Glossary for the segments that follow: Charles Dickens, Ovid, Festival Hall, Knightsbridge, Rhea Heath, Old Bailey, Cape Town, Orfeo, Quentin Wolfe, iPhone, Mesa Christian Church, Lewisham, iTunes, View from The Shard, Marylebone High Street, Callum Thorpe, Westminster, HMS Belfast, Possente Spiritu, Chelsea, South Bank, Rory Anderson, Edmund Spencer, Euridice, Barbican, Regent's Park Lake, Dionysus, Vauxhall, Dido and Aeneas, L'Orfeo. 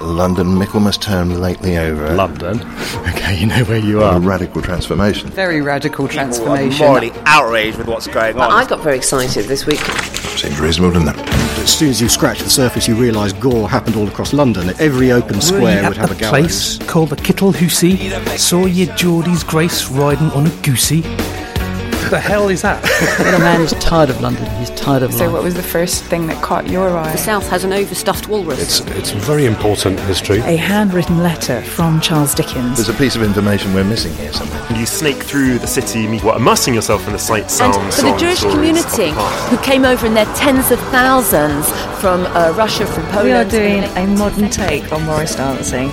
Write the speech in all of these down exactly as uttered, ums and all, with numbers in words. London, Michaelmas term lately over. London? Okay, you know where you are. A radical transformation. Very radical transformation. People are morally outraged with what's going on. I got very excited this week. Seems reasonable, doesn't it? As soon as you scratch the surface, you realise gore happened all across London. Every open square really would have a gallows. Place called the Kittle Hoosey. Saw your Geordie's Grace riding on a goosey. The hell is that? The man is tired of London. He's tired of so life. So what was the first thing that caught your eye? The South has an overstuffed walrus. It's it's very important history. A handwritten letter from Charles Dickens. There's a piece of information we're missing here somewhere. You snake through the city, meet what, immersing yourself in the sight, sounds, and for the Jewish community who came over in their tens of thousands from uh, Russia, from Poland. We are doing a modern take on Morris dancing.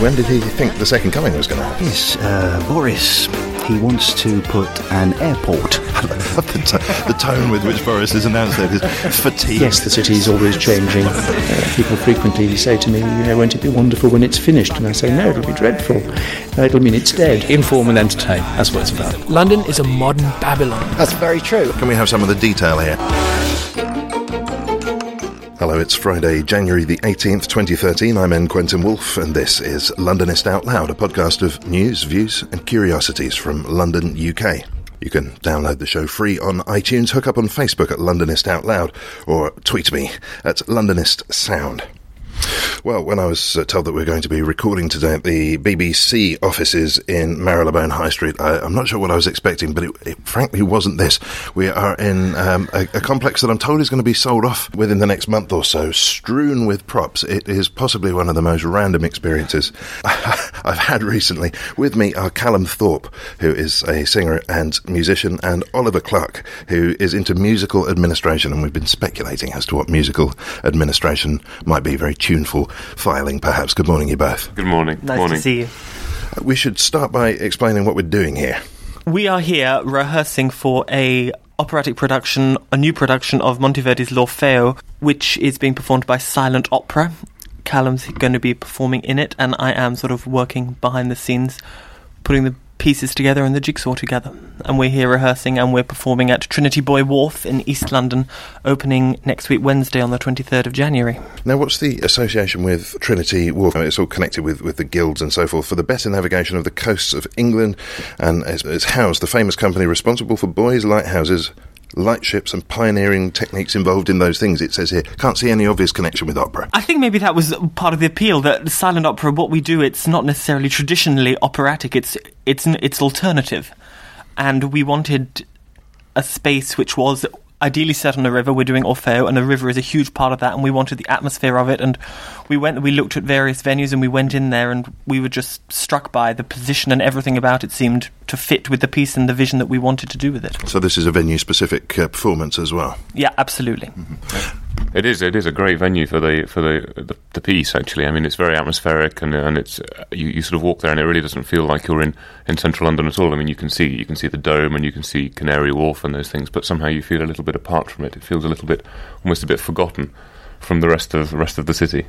When did he think the Second Coming was going to happen? Yes, uh, Boris... He wants to put an airport. the, t- the tone with which Boris has announced that is fatigue. Yes, the city is always changing. Uh, people frequently say to me, you know, won't it be wonderful when it's finished? And I say, no, it'll be dreadful. Uh, it'll mean it's dead. Inform and entertain. That's what it's about. London is a modern Babylon. That's very true. Can we have some of the detail here? Hello, it's Friday, January the eighteenth, twenty thirteen. I'm N. Quentin Wolfe, and this is Londonist Out Loud, a podcast of news, views and curiosities from London, U K. You can download the show free on iTunes, hook up on Facebook at Londonist Out Loud, or tweet me at Londonist Sound. Well, when I was uh, told that we we're going to be recording today at the B B C offices in Marylebone High Street, I, I'm not sure what I was expecting, but it, it frankly wasn't this. We are in um, a, a complex that I'm told is going to be sold off within the next month or so, strewn with props. It is possibly one of the most random experiences I've had recently. With me are Callum Thorpe, who is a singer and musician, and Oliver Clark, who is into musical administration, and we've been speculating as to what musical administration might be. Very tuneful filing, perhaps. Good morning, you both. Good morning. Nice morning. to see you. Uh, we should start by explaining what we're doing here. We are here rehearsing for a operatic production, a new production of Monteverdi's L'Orfeo, which is being performed by Silent Opera. Callum's going to be performing in it, and I am sort of working behind the scenes, putting the pieces together and the jigsaw together. And we're here rehearsing, and we're performing at Trinity Buoy Wharf in East London, opening next week Wednesday on the twenty-third of January. Now, what's the association with Trinity Wharf? It's all connected with, with the guilds and so forth for the better navigation of the coasts of England, and it's, it's housed the famous company responsible for buoys, lighthouses, lightships and pioneering techniques involved in those things, it says here. Can't see any obvious connection with opera. I think maybe that was part of the appeal, that silent opera, what we do, it's not necessarily traditionally operatic, it's it's it's alternative. And we wanted a space which was ideally set on a river. We're doing Orfeo, and the river is a huge part of that, and we wanted the atmosphere of it, and we went and we looked at various venues, and we went in there, and we were just struck by the position, and everything about it seemed to fit with the piece and the vision that we wanted to do with it. So this is a venue-specific uh, performance as well? Yeah, absolutely. Mm-hmm. It is. It is a great venue for the for the the, the piece, actually. I mean, it's very atmospheric, and and it's you, you sort of walk there, and it really doesn't feel like you're in, in central London at all. I mean, you can see you can see the Dome, and you can see Canary Wharf and those things, but somehow you feel a little bit apart from it. It feels a little bit, almost a bit forgotten from the rest of the rest of the city.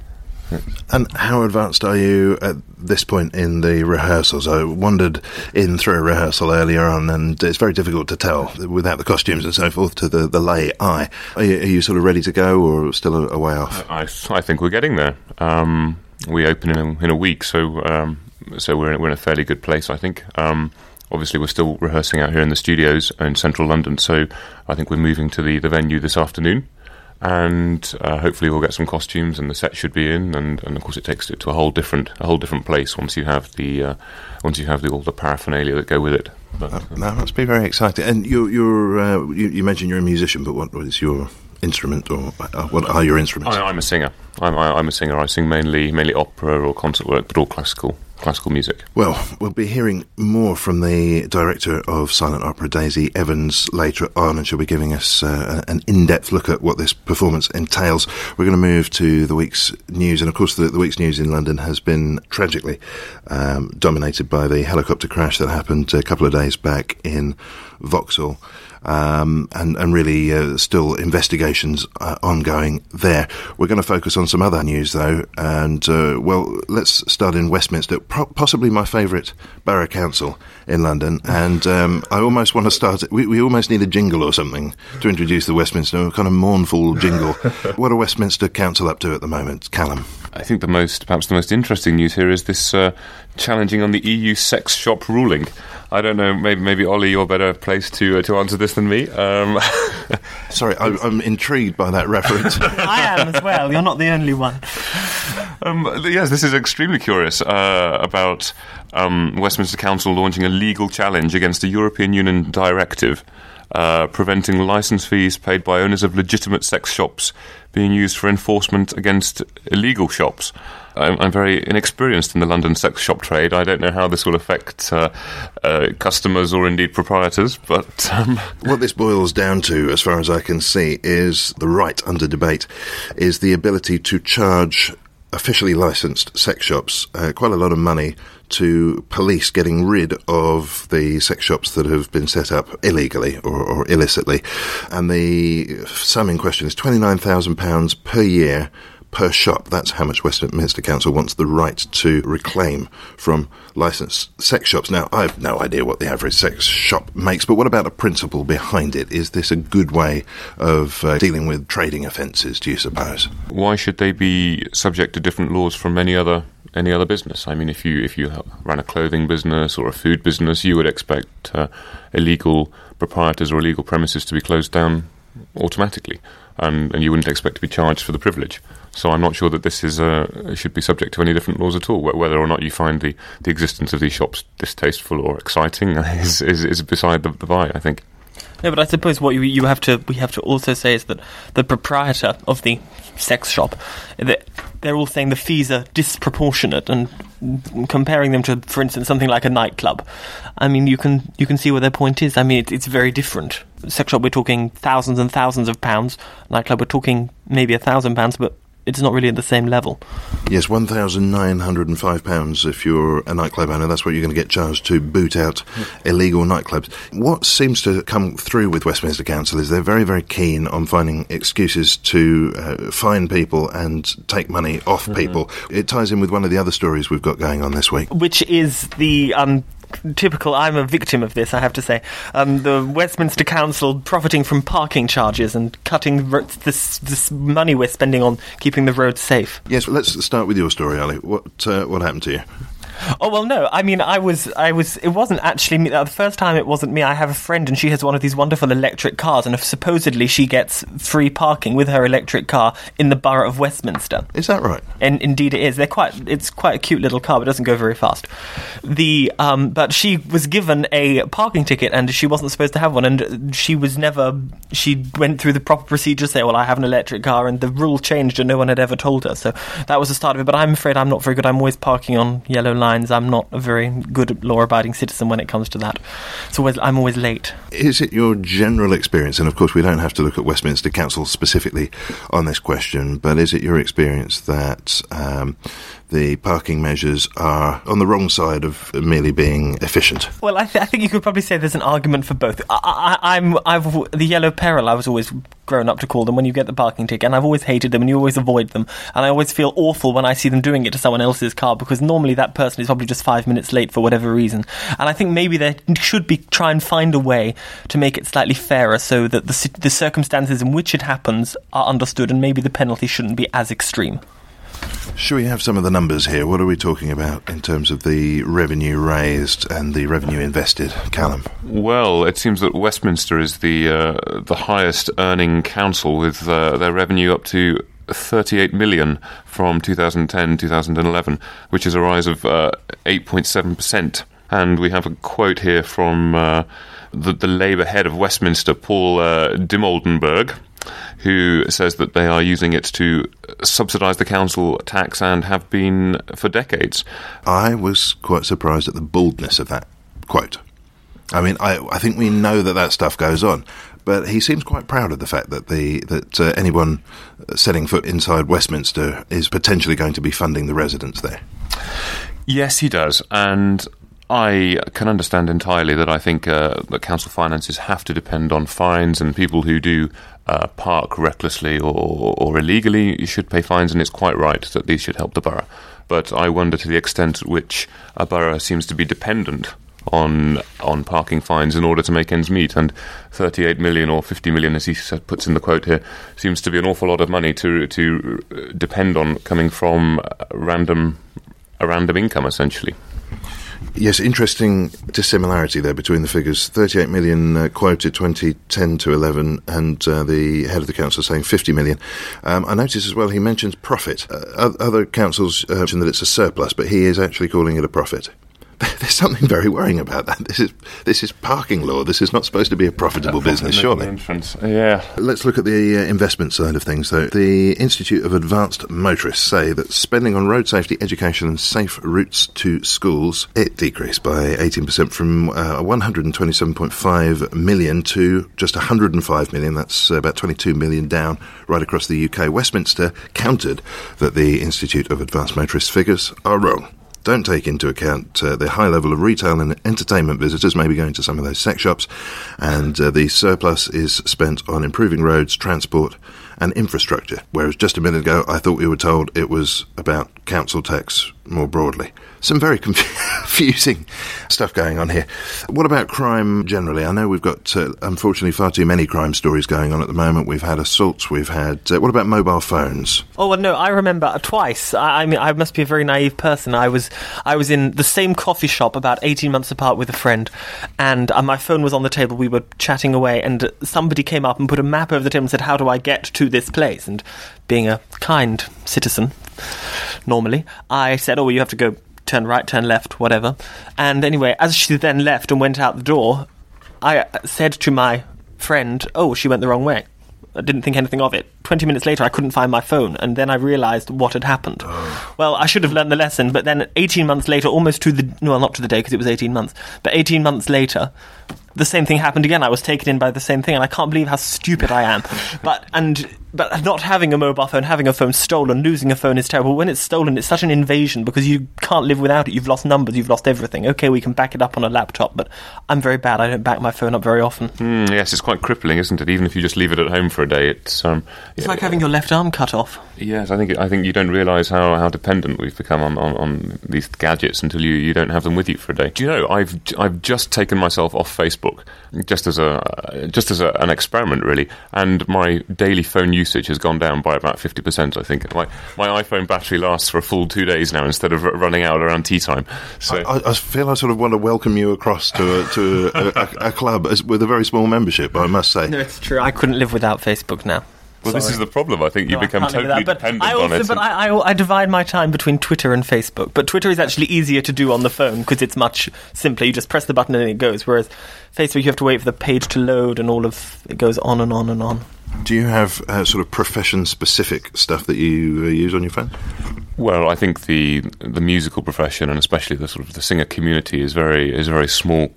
And how advanced are you at this point in the rehearsals? I wandered in through a rehearsal earlier on, and it's very difficult to tell without the costumes and so forth to the, the lay eye. Are you, are you sort of ready to go, or still a, a way off? I, I think we're getting there. Um, we open in a, in a week, so um, so we're in, we're in a fairly good place, I think. Um, Obviously, we're still rehearsing out here in the studios in central London, so I think we're moving to the, the venue this afternoon. And uh, hopefully we'll get some costumes, and the set should be in. And, and of course, it takes it to a whole different, a whole different place once you have the, uh, once you have the, all the paraphernalia that go with it. But, uh, that must be very exciting. And you, you're, uh, you, you mentioned you're a musician, but what is your instrument, or uh, what are your instruments? I, I'm a singer. I'm, I, I'm a singer. I sing mainly, mainly opera or concert work, but all classical. classical music. Well, we'll be hearing more from the director of Silent Opera, Daisy Evans, later on, and she'll be giving us uh, an in-depth look at what this performance entails. We're going to move to the week's news, and of course the, the week's news in London has been tragically um, dominated by the helicopter crash that happened a couple of days back in Vauxhall. Um, and, and really uh, still investigations uh, ongoing there. We're going to focus on some other news, though, and, uh, well, let's start in Westminster, pro- possibly my favourite borough council in London, and um, I almost want to start... We, we almost need a jingle or something to introduce the Westminster, a kind of mournful jingle. What are Westminster Council up to at the moment, Callum? I think the most, perhaps the most interesting news here is this uh, challenging on the E U sex shop ruling. I don't know, maybe, maybe Ollie, you're better placed to uh, to answer this than me. Um, Sorry, I, I'm intrigued by that reference. I am as well, you're not the only one. Um, yes, this is extremely curious uh, about um, Westminster Council launching a legal challenge against a European Union directive uh, preventing licence fees paid by owners of legitimate sex shops being used for enforcement against illegal shops. I'm very inexperienced in the London sex shop trade. I don't know how this will affect uh, uh, customers or indeed proprietors, but... Um. What this boils down to, as far as I can see, is the right under debate, is the ability to charge officially licensed sex shops uh, quite a lot of money to police getting rid of the sex shops that have been set up illegally or, or illicitly. And the sum in question is twenty-nine thousand pounds per year per shop. That's how much Westminster Council wants the right to reclaim from licensed sex shops. Now, I have no idea what the average sex shop makes, but what about the principle behind it? Is this a good way of uh, dealing with trading offences, do you suppose? Why should they be subject to different laws from any other any other business? I mean, if you if you ran a clothing business or a food business, you would expect uh, illegal proprietors or illegal premises to be closed down automatically, and, and you wouldn't expect to be charged for the privilege. So I'm not sure that this is uh, should be subject to any different laws at all. Whether or not you find the, the existence of these shops distasteful or exciting is is, is beside the, the by, I think. No, but I suppose what you, you have to we have to also say is that the proprietor of the sex shop, they're all saying the fees are disproportionate, and comparing them to, for instance, something like a nightclub. I mean, you can you can see where their point is. I mean, it, it's very different. Sex shop, we're talking thousands and thousands of pounds. Nightclub, we're talking maybe a thousand pounds, but it's not really at the same level. Yes, one thousand nine hundred five pounds if you're a nightclub owner. That's what you're going to get charged to boot out illegal nightclubs. What seems to come through with Westminster Council is they're very, very keen on finding excuses to uh, fine people and take money off mm-hmm. people. It ties in with one of the other stories we've got going on this week, which is the... um. Typical, I'm a victim of this, I have to say. Um, the Westminster Council profiting from parking charges and cutting the, this, this money we're spending on keeping the roads safe. Yes, well, let's start with your story, Ali. What uh, what happened to you? Oh, well, no, I mean, I was, I was, it wasn't actually me. The first time it wasn't me. I have a friend, and she has one of these wonderful electric cars, and supposedly she gets free parking with her electric car in the borough of Westminster. Is that right? And indeed it is. They're quite, it's quite a cute little car, but it doesn't go very fast. The, um, but she was given a parking ticket, and she wasn't supposed to have one, and she was never, she went through the proper procedure, say, well, I have an electric car, and the rule changed, and no one had ever told her, so that was the start of it. But I'm afraid I'm not very good. I'm always parking on yellow lines. I'm not a very good law-abiding citizen when it comes to that. So I'm always late. Is it your general experience, and of course we don't have to look at Westminster Council specifically on this question, but is it your experience that um, the parking measures are on the wrong side of merely being efficient? Well, I, th- I think you could probably say there's an argument for both. I- I- I'm I've the yellow peril I was always grown up to call them when you get the parking ticket, and I've always hated them, and you always avoid them, and I always feel awful when I see them doing it to someone else's car, because normally that person is probably just five minutes late for whatever reason. And I think maybe they should be try and find a way to make it slightly fairer, so that the, the circumstances in which it happens are understood, and maybe the penalty shouldn't be as extreme. Should we have some of the numbers here? What are we talking about in terms of the revenue raised and the revenue invested, Callum? Well, it seems that Westminster is the uh, the highest earning council, with uh, their revenue up to thirty-eight million from two thousand ten to two thousand eleven, which is a rise of uh, eight point seven percent. And we have a quote here from uh, the, the Labour head of Westminster, Paul uh, Dimoldenberg, who says that they are using it to subsidise the council tax and have been for decades. I was quite surprised at the boldness of that quote. I mean, I, I think we know that that stuff goes on, but he seems quite proud of the fact that the that uh, anyone setting foot inside Westminster is potentially going to be funding the residents there. Yes, he does, and I can understand entirely that I think uh, that council finances have to depend on fines, and people who do uh, park recklessly or, or illegally should pay fines, and it's quite right that these should help the borough. But I wonder to the extent at which a borough seems to be dependent on on parking fines in order to make ends meet, and thirty-eight million or fifty million, as he puts in the quote here, seems to be an awful lot of money to to depend on coming from random a random income, essentially. Yes, interesting dissimilarity there between the figures. thirty-eight million uh, quoted twenty ten to eleven, and uh, the head of the council saying fifty million. Um, I noticed as well he mentions profit. Uh, other councils uh, mention that it's a surplus, but he is actually calling it a profit. There's something very worrying about that. This is this is parking law. This is not supposed to be a profitable business, surely. Yeah. Let's look at the uh, investment side of things, though. The Institute of Advanced Motorists say that spending on road safety, education and safe routes to schools, it decreased by eighteen percent from uh, one hundred twenty-seven point five million to just one hundred five million. That's about twenty-two million down right across the U K. Westminster countered that the Institute of Advanced Motorists figures are wrong. Don't take into account uh, the high level of retail and entertainment visitors maybe going to some of those sex shops, and uh, the surplus is spent on improving roads, transport and infrastructure, whereas just a minute ago I thought we were told it was about council tax more broadly. Some very confusing stuff going on here. What about crime generally? I know we've got, uh, unfortunately, far too many crime stories going on at the moment. We've had assaults, we've had... Uh, what about mobile phones? Oh, no, I remember twice. I, I mean, I must be a very naive person. I was I was in the same coffee shop about eighteen months apart with a friend, and uh, my phone was on the table. We were chatting away, and somebody came up and put a map over the table and said, how do I get to this place? And being a kind citizen, normally, I said, oh, well, you have to go turn right, turn left, whatever. And anyway, as she then left and went out the door, I said to my friend, oh, she went the wrong way. I didn't think anything of it. twenty minutes later, I couldn't find my phone, and then I realised what had happened. Oh. Well, I should have learned the lesson, but then eighteen months later, almost to the... Well, not to the day, because it was eighteen months, but eighteen months later, the same thing happened again. I was taken in by the same thing, and I can't believe how stupid I am. But and but not having a mobile phone, having a phone stolen, losing a phone is terrible. When it's stolen, it's such an invasion, because you can't live without it. You've lost numbers, you've lost everything. Okay, we can back it up on a laptop, but I'm very bad. I don't back my phone up very often. Mm, yes, it's quite crippling, isn't it? Even if you just leave it at home for a day, it's... Um, it's yeah, like having your left arm cut off. Yes, I think I think you don't realise how, how dependent we've become on, on, on these gadgets until you, you don't have them with you for a day. Do you know, I've I've just taken myself off Facebook, just as a just as a, an experiment, really, and my daily phone usage has gone down by about fifty percent, I think. My, my iPhone battery lasts for a full two days now instead of running out around tea time. So I, I feel I sort of want to welcome you across to a, to a, a, a club with a very small membership, I must say. No, it's true. I couldn't live without Facebook now. Well, Sorry. This is the problem. I think you no, become totally that, dependent I also, on it. But I, I, I divide my time between Twitter and Facebook. But Twitter is actually easier to do on the phone because it's much simpler. You just press the button and it goes. Whereas Facebook, you have to wait for the page to load, and all of it goes on and on and on. Do you have uh, sort of profession-specific stuff that you uh, use on your phone? Well, I think the the musical profession, and especially the sort of the singer community, is very is a very small,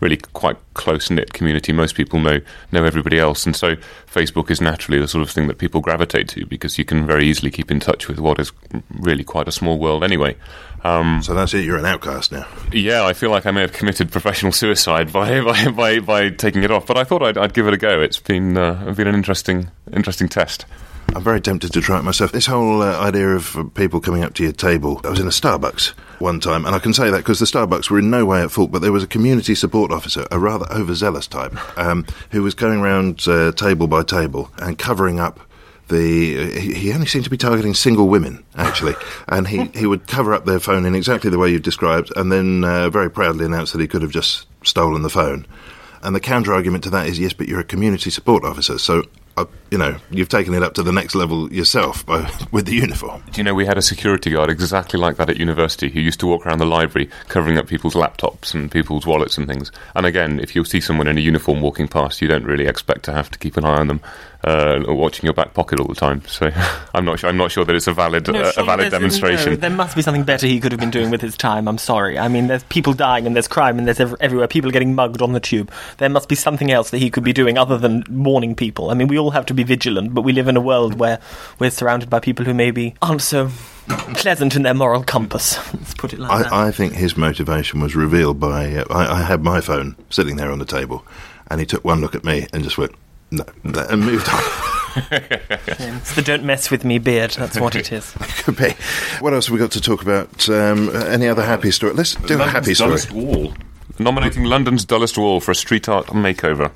really quite close-knit community. Most people know know everybody else, and so Facebook is naturally the sort of thing that people gravitate to because you can very easily keep in touch with what is really quite a small world anyway. Um, so that's it. You're an outcast now. Yeah, I feel like I may have committed professional suicide by by by, by taking it off, but I thought I'd, I'd give it a go. It's been uh, been an interesting interesting test. I'm very tempted to try it myself. This whole uh, idea of people coming up to your table. I was in a Starbucks one time, and I can say that because the Starbucks were in no way at fault, but there was a community support officer, a rather overzealous type, um, who was going round uh, table by table and covering up the he only seemed to be targeting single women, actually. And he, he would cover up their phone in exactly the way you've described, and then uh, very proudly announced that he could have just stolen the phone. And the counter-argument to that is, yes, but you're a community support officer, so... Uh, you know, you've taken it up to the next level yourself by, with the uniform. Do you know, we had a security guard exactly like that at university who used to walk around the library covering up people's laptops and people's wallets and things. And again, if you see someone in a uniform walking past, you don't really expect to have to keep an eye on them uh, or watching your back pocket all the time. So I'm not sure, I'm not sure that it's a valid, no, uh, a valid demonstration. No, there must be something better he could have been doing with his time, I'm sorry. I mean, there's people dying and there's crime and there's ev- everywhere, people getting mugged on the tube. There must be something else that he could be doing other than warning people. I mean, we all have to be vigilant, but we live in a world where we're surrounded by people who maybe aren't so pleasant in their moral compass. Let's put it like I, that. I think his motivation was revealed by... Uh, I, I had my phone sitting there on the table, and he took one look at me and just went, no, and moved on. It's the don't mess with me beard, that's what it is. Could be. What else have we got to talk about? Um, any other happy story? Let's do London's a happy story. Dullest Wall. Nominating London's Dullest Wall for a street art makeover.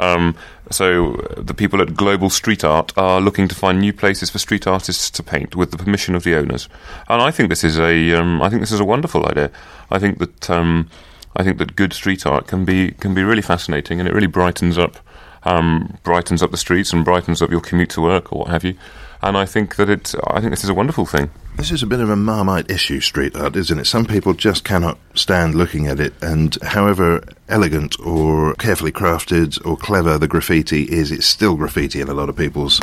Um, so the people at Global Street Art are looking to find new places for street artists to paint with the permission of the owners, and I think this is a um, I think this is a wonderful idea. I think that um, I think that good street art can be can be really fascinating, and it really brightens up um, brightens up the streets and brightens up your commute to work or what have you. And I think that it I think this is a wonderful thing. This is a bit of a Marmite issue, street art, isn't it? Some people just cannot stand looking at it, and however elegant or carefully crafted or clever the graffiti is, it's still graffiti in a lot of people's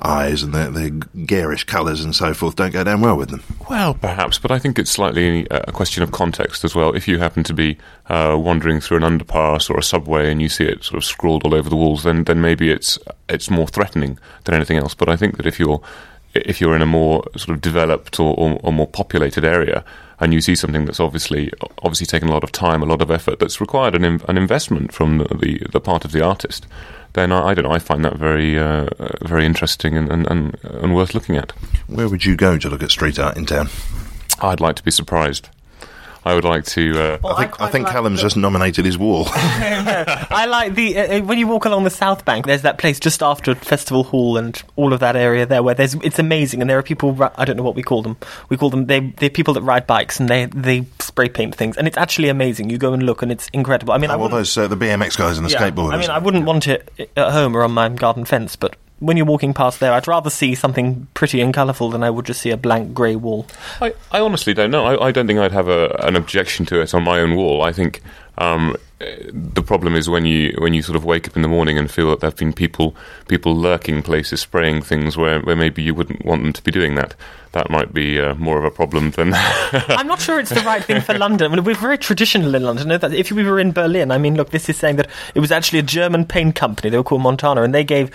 eyes, and their, their garish colours and so forth don't go down well with them. Well, perhaps, but I think it's slightly a question of context as well. If you happen to be uh, wandering through an underpass or a subway and you see it sort of scrawled all over the walls, then, then maybe it's it's more threatening than anything else. But I think that if you're if you're in a more sort of developed or, or, or more populated area and you see something that's obviously obviously taken a lot of time, a lot of effort, that's required an, in, an investment from the, the, the part of the artist, then I, I don't know, I find that very uh, very interesting and, and, and, and worth looking at. Where would you go to look at street art in town? I'd like to be surprised. I would like to... Uh, well, I think, I I think like Callum's the... just nominated his wall. no, no. I like the... Uh, when you walk along the South Bank, there's that place just after Festival Hall and all of that area there where there's it's amazing, and there are people... I don't know what we call them. We call them... They, they're people that ride bikes, and they, they spray paint things, and it's actually amazing. You go and look, and it's incredible. I mean, oh, I well, those... Uh, the B M X guys and the yeah, skateboarders. I mean, I wouldn't yeah. want it at home or on my garden fence, but... When you're walking past there, I'd rather see something pretty and colourful than I would just see a blank grey wall. I, I honestly don't know. I, I don't think I'd have a, an objection to it on my own wall. I think um, the problem is when you when you sort of wake up in the morning and feel that there have been people people lurking places, spraying things where, where maybe you wouldn't want them to be doing that. That might be uh, more of a problem than... I'm not sure it's the right thing for London. We're very traditional in London. If we were in Berlin, I mean, look, this is saying that it was actually a German paint company. They were called Montana, and they gave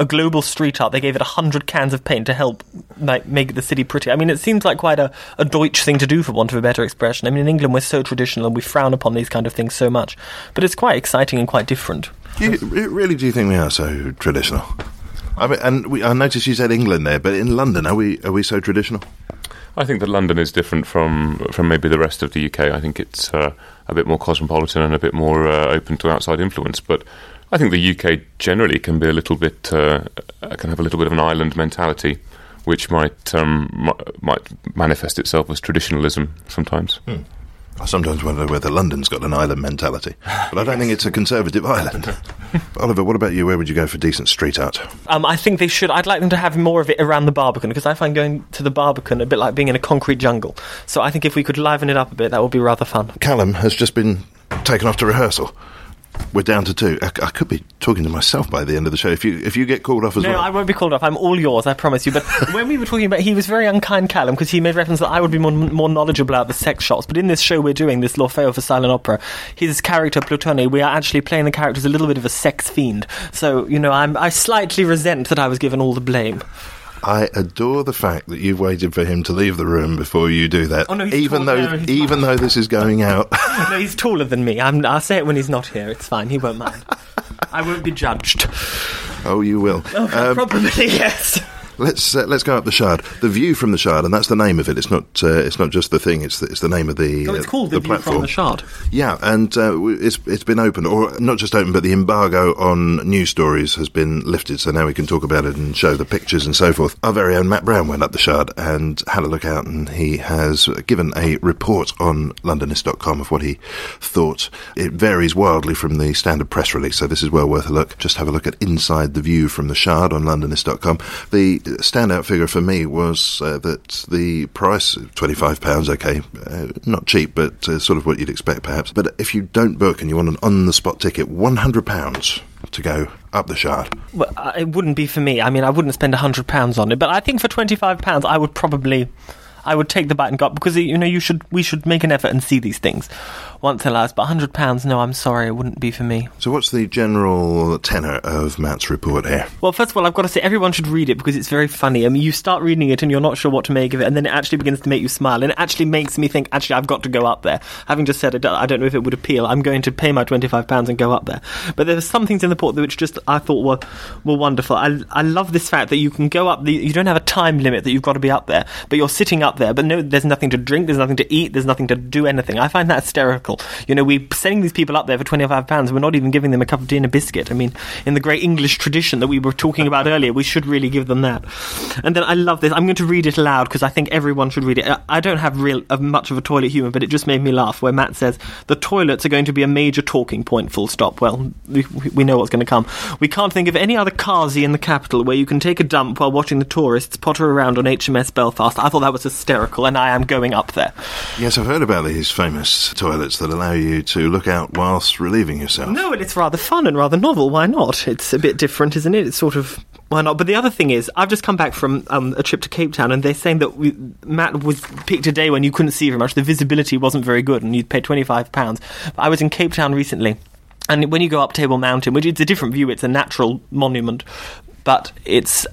a global street art. They gave it one hundred cans of paint to help like, make the city pretty. I mean, it seems like quite a, a Deutsch thing to do, for want of a better expression. I mean, in England, we're so traditional, and we frown upon these kind of things so much. But it's quite exciting and quite different. You, really, do you think we are so traditional? I mean, and we, I noticed you said England there, but in London, are we are we so traditional? I think that London is different from from maybe the rest of the U K. I think it's uh, a bit more cosmopolitan and a bit more uh, open to outside influence. But I think the U K generally can be a little bit uh, can have a little bit of an island mentality, which might um, m- might manifest itself as traditionalism sometimes. Mm. I sometimes wonder whether London's got an island mentality, but I don't think it's a conservative island. Oliver, what about you? Where would you go for decent street art? Um, I think they should. I'd like them to have more of it around the Barbican, because I find going to the Barbican a bit like being in a concrete jungle. So I think if we could liven it up a bit, that would be rather fun. Callum has just been taken off to rehearsal. We're down to two. I, I could be talking to myself by the end of the show. If you if you get called off as no, well. No, I won't be called off. I'm all yours, I promise you. But when we were talking about, he was very unkind, Callum, because he made reference that I would be more more knowledgeable about the sex shops. But in this show we're doing, this L'Orfeo for Silent Opera, his character, Plutone, we are actually playing the character as a little bit of a sex fiend. So, you know, I'm, I slightly resent that I was given all the blame. I adore the fact that you've waited for him to leave the room before you do that. Oh, no, even tall, though, no, even though this is going out. No, he's taller than me. I'm, I'll say it when he's not here. It's fine. He won't mind. I won't be judged. Oh, you will. Oh, um, probably, yes. Let's uh, let's go up the Shard. The View from the Shard, and that's the name of it. It's not uh, it's not just the thing. It's the, it's the name of the. Oh, it's called uh, the, the View platform. From the Shard. Yeah, and uh, it's it's been opened, or not just opened, but the embargo on news stories has been lifted. So now we can talk about it and show the pictures and so forth. Our very own Matt Brown went up the Shard and had a look out, and he has given a report on Londonist dot com of what he thought. It varies wildly from the standard press release, so this is well worth a look. Just have a look at Inside the View from the Shard on Londonist dot com. The standout figure for me was uh, that the price, twenty-five pounds, okay, uh, not cheap, but uh, sort of what you'd expect perhaps. But if you don't book and you want an on-the-spot ticket, one hundred pounds to go up the Shard. Well, it wouldn't be for me. I mean, I wouldn't spend one hundred pounds on it, but I think for twenty-five pounds I would probably... I would take the bite and go up, because, you know, you should we should make an effort and see these things once and last. But one hundred pounds, no, I'm sorry, it wouldn't be for me. So what's the general tenor of Matt's report here? Well, first of all, I've got to say everyone should read it because it's very funny. I mean, you start reading it and you're not sure what to make of it, and then it actually begins to make you smile, and it actually makes me think, actually, I've got to go up there. Having just said it, I don't know if it would appeal. I'm going to pay my twenty-five pounds and go up there. But there's some things in the port which just I thought were were wonderful. I, I love this fact that you can go up, the, you don't have a time limit that you've got to be up there, but you're sitting up Up there, but no, there's nothing to drink, there's nothing to eat, there's nothing to do anything. I find that hysterical. You know, we're sending these people up there for twenty-five pounds, we're not even giving them a cup of tea and a biscuit. I mean, in the great English tradition that we were talking about earlier, we should really give them that. And then I love this. I'm going to read it aloud because I think everyone should read it. I don't have real uh, much of a toilet humour, but it just made me laugh, where Matt says, the toilets are going to be a major talking point, full stop. Well, we, we know what's going to come. We can't think of any other Kazi in the capital where you can take a dump while watching the tourists potter around on H M S Belfast. I thought that was a hysterical, and I am going up there. Yes, I've heard about these famous toilets that allow you to look out whilst relieving yourself. No, and it's rather fun and rather novel. Why not? It's a bit different, isn't it? It's sort of... Why not? But the other thing is, I've just come back from um, a trip to Cape Town, and they're saying that we, Matt was picked a day when you couldn't see very much. The visibility wasn't very good, and you'd pay twenty-five pounds. I was in Cape Town recently, and when you go up Table Mountain, which it's a different view, it's a natural monument, but it's...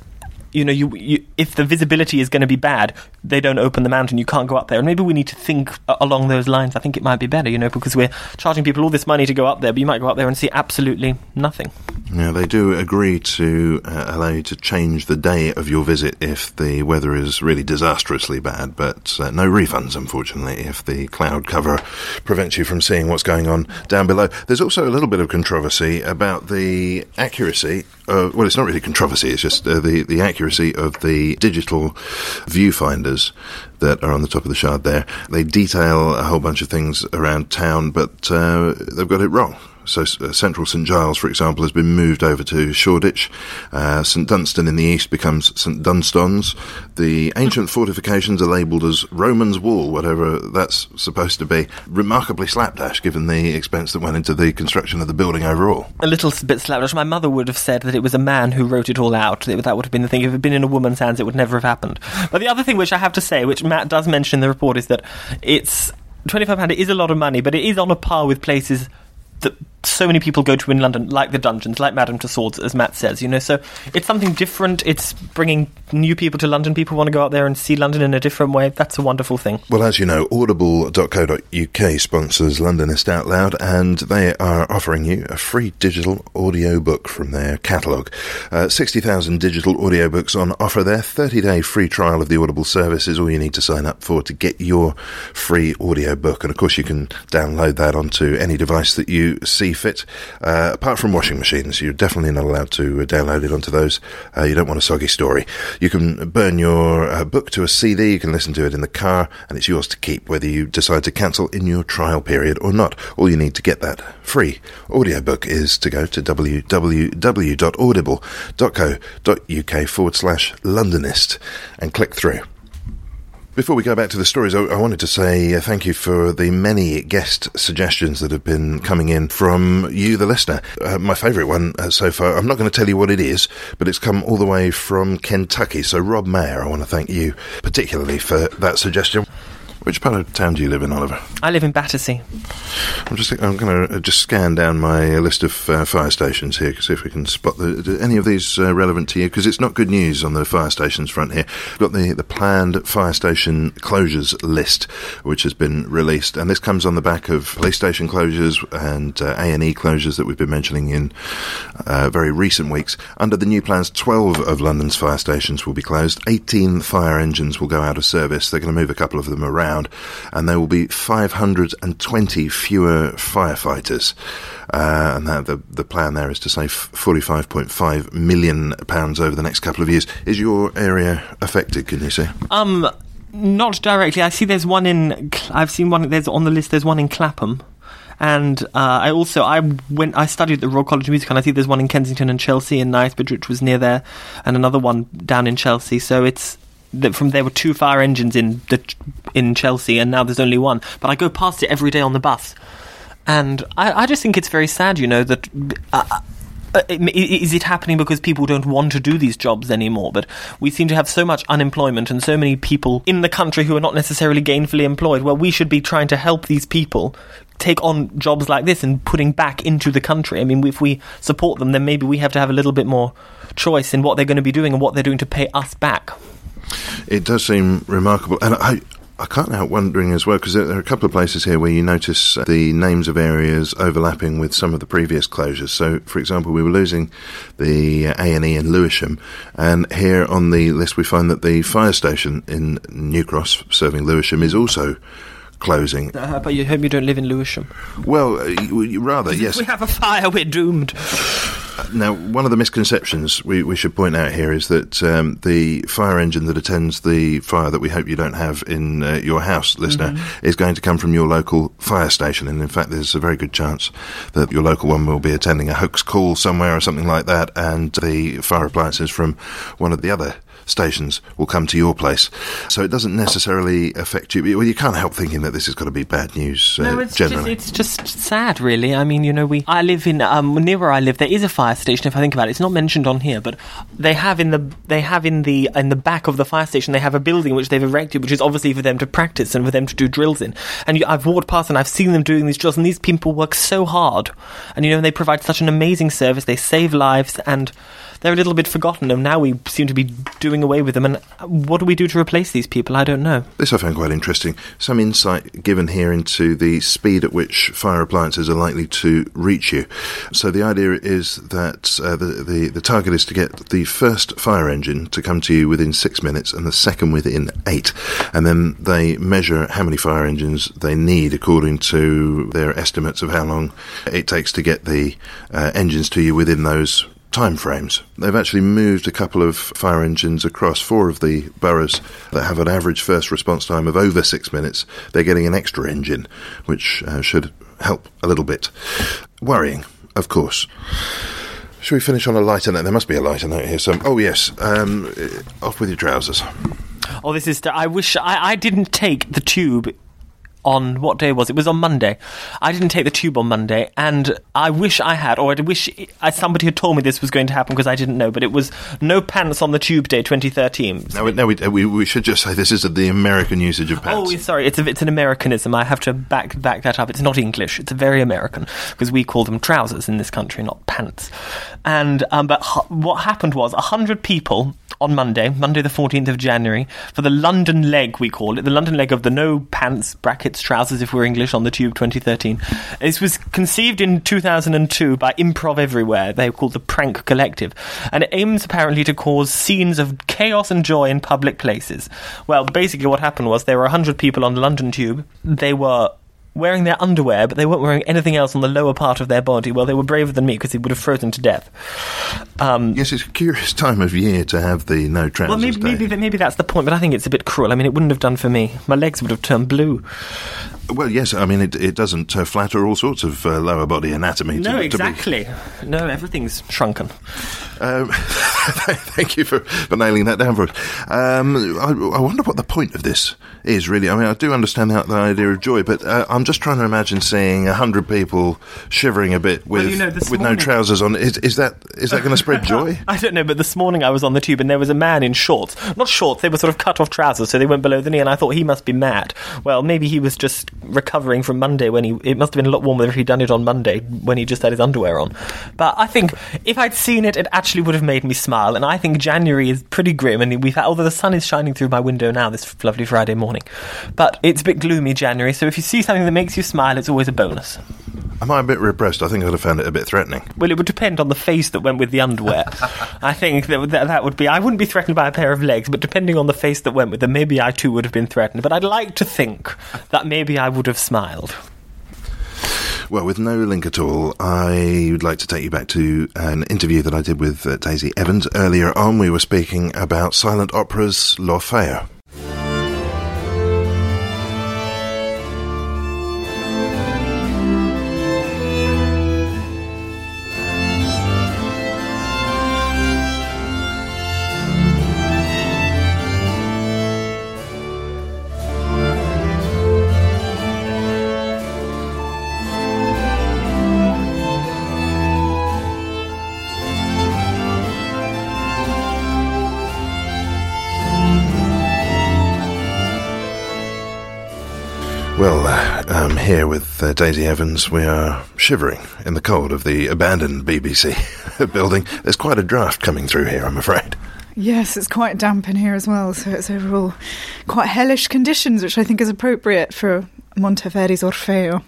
You know, you, you if the visibility is going to be bad, they don't open the mountain, you can't go up there. And maybe we need to think along those lines. I think it might be better, you know, because we're charging people all this money to go up there, but you might go up there and see absolutely nothing. Yeah, they do agree to uh, allow you to change the day of your visit if the weather is really disastrously bad, but uh, no refunds, unfortunately, if the cloud cover prevents you from seeing what's going on down below. There's also a little bit of controversy about the accuracy of, well, it's not really controversy, it's just uh, the, the accuracy accuracy of the digital viewfinders that are on the top of the Shard there. They detail a whole bunch of things around town, but uh, they've got it wrong. So uh, Central St Giles, for example, has been moved over to Shoreditch. Uh, St Dunstan in the east becomes St Dunstan's. The ancient fortifications are labelled as Roman's Wall, whatever that's supposed to be. Remarkably slapdash, given the expense that went into the construction of the building overall. A little bit slapdash. My mother would have said that it was a man who wrote it all out. That would have been the thing. If it had been in a woman's hands, it would never have happened. But the other thing which I have to say, which Matt does mention in the report, is that it's twenty-five pounds is a lot of money, but it is on a par with places that so many people go to in London, like the dungeons, like Madame Tussauds, as Matt says, you know. So it's something different. It's bringing new people to London. People want to go out there and see London in a different way. That's a wonderful thing. Well, as you know, audible dot co dot U K sponsors Londonist Out Loud, and they are offering you a free digital audiobook from their catalogue. Uh, sixty thousand digital audiobooks on offer there. thirty-day free trial of the Audible service is all you need to sign up for to get your free audiobook. And, of course, you can download that onto any device that you see fit, uh, apart from washing machines. You're definitely not allowed to download it onto those. Uh, you don't want a soggy story. You can burn your uh, book to a C D, you can listen to it in the car, and it's yours to keep, whether you decide to cancel in your trial period or not. All you need to get that free audiobook is to go to www.audible.co.uk forward slash Londonist and click through. Before we go back to the stories, I wanted to say uh, thank you for the many guest suggestions that have been coming in from you, the listener. Uh, my favourite one uh, so far, I'm not going to tell you what it is, but it's come all the way from Kentucky. So, Rob Mayer, I want to thank you particularly for that suggestion. Which part of town do you live in, Oliver? I live in Battersea. I'm just I'm going to just scan down my list of uh, fire stations here to see if we can spot the, any of these uh, relevant to you, because it's not good news on the fire stations front here. We've got the, the planned fire station closures list, which has been released, and this comes on the back of police station closures and uh, A and E closures that we've been mentioning in uh, very recent weeks. Under the new plans, twelve of London's fire stations will be closed, eighteen fire engines will go out of service, they're going to move a couple of them around, and there will be five hundred twenty fewer firefighters. Uh, and that, the, the plan there is to save forty-five point five million pounds over the next couple of years. Is your area affected, can you say? Um, not directly. I see there's one in... I've seen one... There's on the list, there's one in Clapham. And uh, I also... I went. I studied at the Royal College of Music, and I see there's one in Kensington and Chelsea and Knightsbridge, which was near there, and another one down in Chelsea. So it's... That from there were two fire engines in the in Chelsea, and now there's only one. But I go past it every day on the bus, and I, I just think it's very sad, you know, that... Uh, is it happening because people don't want to do these jobs anymore? But we seem to have so much unemployment and so many people in the country who are not necessarily gainfully employed. Well, we should be trying to help these people take on jobs like this and putting back into the country. I mean, if we support them, then maybe we have to have a little bit more choice in what they're going to be doing and what they're doing to pay us back. It does seem remarkable, and I I can't help wondering as well, because there are a couple of places here where you notice the names of areas overlapping with some of the previous closures. So, for example, we were losing the A and E in Lewisham, and here on the list we find that the fire station in New Cross serving Lewisham is also closing. Uh, but you hope you don't live in Lewisham. Well, uh, rather, yes. If we have a fire, we're doomed. Now, one of the misconceptions we, we should point out here is that um, the fire engine that attends the fire that we hope you don't have in uh, your house, listener, mm-hmm. is going to come from your local fire station. And in fact, there's a very good chance that your local one will be attending a hoax call somewhere or something like that, and the fire appliances from one of the other stations will come to your place. So it doesn't necessarily affect you. Well, you can't help thinking that this has got to be bad news. Uh, no, it's generally just, it's just sad, really. I mean, you know, we I live in um, near where I live there is a fire station. If I think about it, it's not mentioned on here, but they have in the they have in the in the back of the fire station they have a building which they've erected, which is obviously for them to practice and for them to do drills in. And you, I've walked past and I've seen them doing these drills, and these people work so hard, and you know they provide such an amazing service. They save lives, and they're a little bit forgotten, and now we seem to be doing away with them. And what do we do to replace these people? I don't know. This I found quite interesting. Some insight given here into the speed at which fire appliances are likely to reach you. So the idea is that uh, the, the, the target is to get the first fire engine to come to you within six minutes and the second within eight. And then they measure how many fire engines they need according to their estimates of how long it takes to get the uh, engines to you within those timeframes. They've actually moved a couple of fire engines across four of the boroughs that have an average first response time of over six minutes. They're getting an extra engine, which uh, should help a little bit. Worrying, of course. Should we finish on a lighter note? There must be a lighter note here. Some. Oh, yes. Um, off with your trousers. Oh, this is... St- I wish... I, I didn't take the tube... on what day was it? It was on Monday. I didn't take the tube on Monday, and I wish I had, or I wish I, somebody had told me this was going to happen, because I didn't know. But it was no pants on the tube day, twenty thirteen. So. No, no, we, we we should just say this is the American usage of pants. Oh, sorry, it's a, it's an Americanism. I have to back back that up. It's not English. It's a very American, because we call them trousers in this country, not pants. And um, but ha- what happened was a hundred people on Monday, Monday the fourteenth of January, for the London leg, we call it, the London leg of the no pants brackets. Trousers, if we're English, on the tube twenty thirteen. This was conceived in two thousand two by Improv Everywhere. They were called the Prank Collective, and it aims apparently to cause scenes of chaos and joy in public places. Well, basically what happened was there were one hundred people on the London tube. They were wearing their underwear, but they weren't wearing anything else on the lower part of their body. Well, they were braver than me, because he would have frozen to death. Um, yes, it's a curious time of year to have the no trousers. Well, maybe, maybe maybe that's the point, but I think it's a bit cruel. I mean, it wouldn't have done for me. My legs would have turned blue. Well, yes, I mean, it, it doesn't uh, flatter all sorts of uh, lower body anatomy. To, no, exactly. To be... No, everything's shrunken. Um, thank you for, for nailing that down for us. Um, I, I wonder what the point of this is, really. I mean, I do understand the, the idea of joy, but uh, I'm just trying to imagine seeing one hundred people shivering a bit with well, you know, with morning... no trousers on. Is, is that is that going to spread joy? I don't know, but this morning I was on the tube and there was a man in shorts. Not shorts, they were sort of cut-off trousers, so they went below the knee, and I thought he must be mad. Well, maybe he was just... recovering from Monday when he it must have been a lot warmer if he'd done it on Monday when he just had his underwear on. But I think if I'd seen it, it actually would have made me smile, and I think January is pretty grim, and we've had, although the sun is shining through my window now this lovely Friday morning, but it's a bit gloomy January, so if you see something that makes you smile, it's always a bonus. Am I a bit repressed? I think I'd have found it a bit threatening. Well, it would depend on the face that went with the underwear. I think that, that that would be... I wouldn't be threatened by a pair of legs, but depending on the face that went with them, maybe I too would have been threatened. But I'd like to think that maybe I would have smiled. Well, with no link at all, I would like to take you back to an interview that I did with uh, Daisy Evans. Earlier on, we were speaking about silent opera's L'Orfeo. Well, um, here with uh, Daisy Evans, we are shivering in the cold of the abandoned B B C building. There's quite a draft coming through here, I'm afraid. Yes, it's quite damp in here as well, so it's overall quite hellish conditions, which I think is appropriate for Monteverdi's Orfeo.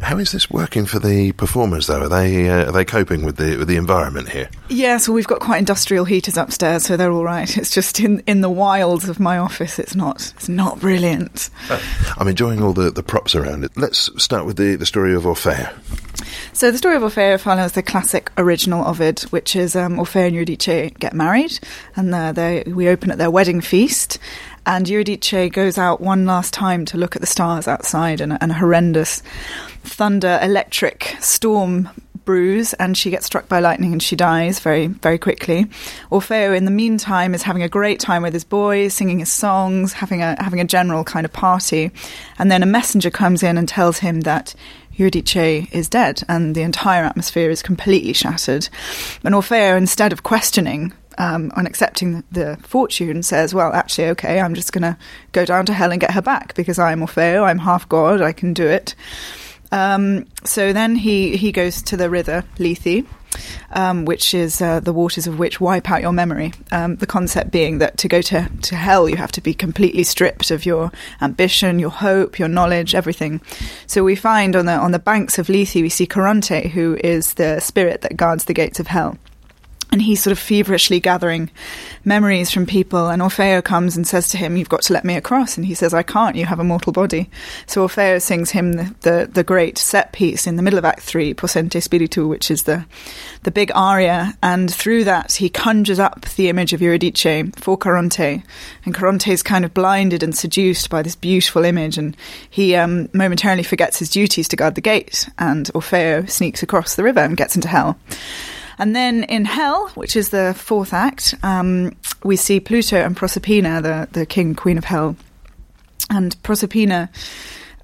How is this working for the performers, though? Are they uh, are they coping with the with the environment here? Yes, well, we've got quite industrial heaters upstairs, so they're all right. It's just in, in the wilds of my office. It's not it's not brilliant. Uh, I'm enjoying all the, the props around it. Let's start with the, the story of Orfeo. So the story of Orfeo follows the classic original Ovid, which is um, Orfeo and Euridice get married, and uh, they, we open at their wedding feast. And Euridice goes out one last time to look at the stars outside, and a horrendous thunder, electric storm brews, and she gets struck by lightning and she dies very, very quickly. Orfeo, in the meantime, is having a great time with his boys, singing his songs, having a having a general kind of party. And then a messenger comes in and tells him that Euridice is dead, and the entire atmosphere is completely shattered. And Orfeo, instead of questioning, Um, on accepting the fortune, says, well, actually, okay, I'm just going to go down to hell and get her back, because I'm Orfeo, I'm half god, I can do it. Um, so then he, he goes to the river Lethe, um, which is uh, the waters of which wipe out your memory. Um, the concept being that to go to, to hell, you have to be completely stripped of your ambition, your hope, your knowledge, everything. So we find on the on the banks of Lethe, we see Caronte, who is the spirit that guards the gates of hell. And he's sort of feverishly gathering memories from people. And Orfeo comes and says to him, you've got to let me across. And he says, I can't, you have a mortal body. So Orfeo sings him the, the, the great set piece in the middle of Act three, Possente Spiritu, which is the, the big aria. And through that, he conjures up the image of Euridice for Caronte. And Caronte is kind of blinded and seduced by this beautiful image. And he um, momentarily forgets his duties to guard the gate. And Orfeo sneaks across the river and gets into hell. And then in Hell, which is the fourth act, um, we see Pluto and Proserpina, the, the king and queen of Hell. And Proserpina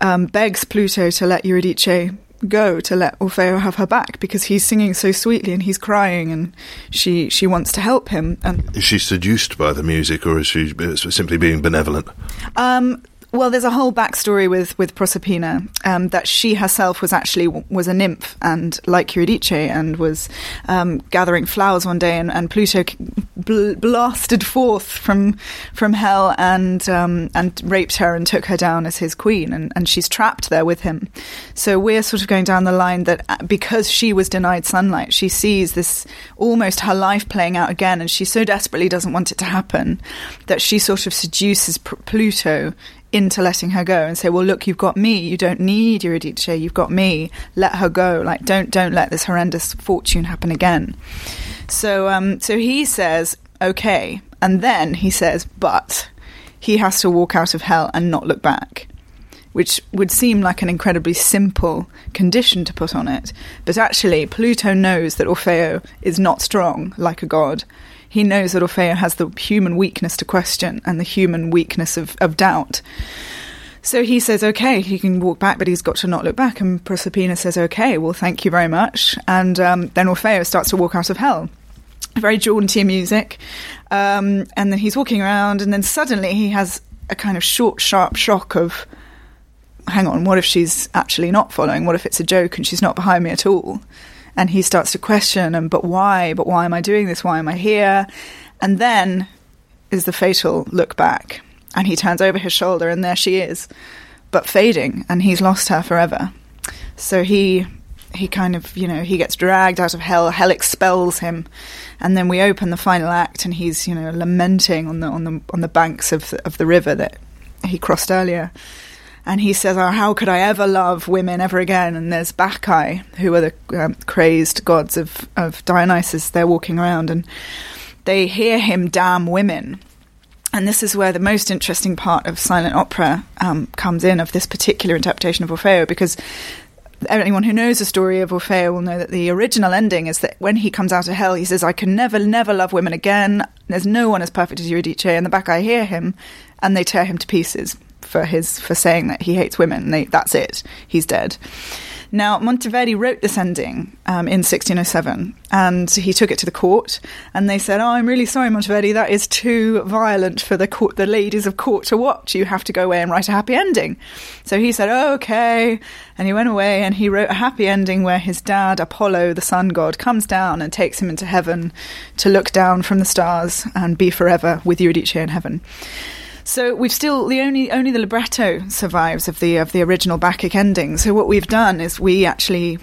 um, begs Pluto to let Euridice go, to let Orfeo have her back, because he's singing so sweetly and he's crying, and she she wants to help him. And is she seduced by the music, or is she simply being benevolent? Um Well, there's a whole backstory with, with Proserpina, um, that she herself was actually was a nymph, and like Eurydice, and was um, gathering flowers one day, and, and Pluto bl- blasted forth from from hell and um, and raped her and took her down as his queen, and, and she's trapped there with him. So we're sort of going down the line that because she was denied sunlight, she sees this almost her life playing out again, and she so desperately doesn't want it to happen that she sort of seduces pr- Pluto into letting her go, and say, well, look, you've got me, you don't need Euridice, you've got me, let her go, like, don't don't let this horrendous fortune happen again. So um, so he says, okay, and then he says, but he has to walk out of hell and not look back. which would seem like an incredibly simple condition to put on it. But actually, Pluto knows that Orfeo is not strong like a god. He knows that Orfeo has the human weakness to question and the human weakness of, of doubt. So he says, okay, he can walk back, but he's got to not look back. And Proserpina says, okay, well, thank you very much. And um, then Orfeo starts to walk out of hell. Very jaunty music. Um, and then he's walking around, and then suddenly he has a kind of short, sharp shock of, hang on, what if she's actually not following? What if it's a joke and she's not behind me at all? And he starts to question, and but why? But why am I doing this? Why am I here? And then is the fatal look back. And he turns over his shoulder, and there she is, but fading, and he's lost her forever. So he he kind of, you know, he gets dragged out of hell. Hell expels him, and then we open the final act, and he's, you know, lamenting on the on the on the banks of the, of the river that he crossed earlier, and he says, "Oh, how could I ever love women ever again?" And there's Bacchae, who are the um, crazed gods of of Dionysus. They're walking around, and they hear him damn women. And this is where the most interesting part of silent opera um, comes in, of this particular interpretation of Orfeo, because anyone who knows the story of Orfeo will know that the original ending is that when he comes out of hell, he says, I can never, never love women again. There's no one as perfect as Euridice. And the Bacchae hear him, and they tear him to pieces for his for saying that he hates women. They, that's it. He's dead. Now, Monteverdi wrote this ending um, in sixteen oh seven, and he took it to the court, and they said, oh, I'm really sorry, Monteverdi, that is too violent for the court, the ladies of court to watch. You have to go away and write a happy ending. So he said, oh, okay, and he went away, and he wrote a happy ending where his dad, Apollo, the sun god, comes down and takes him into heaven to look down from the stars and be forever with Eurydice in heaven. So we've still the only only the libretto survives of the of the original Bacchic ending. So what we've done is we actually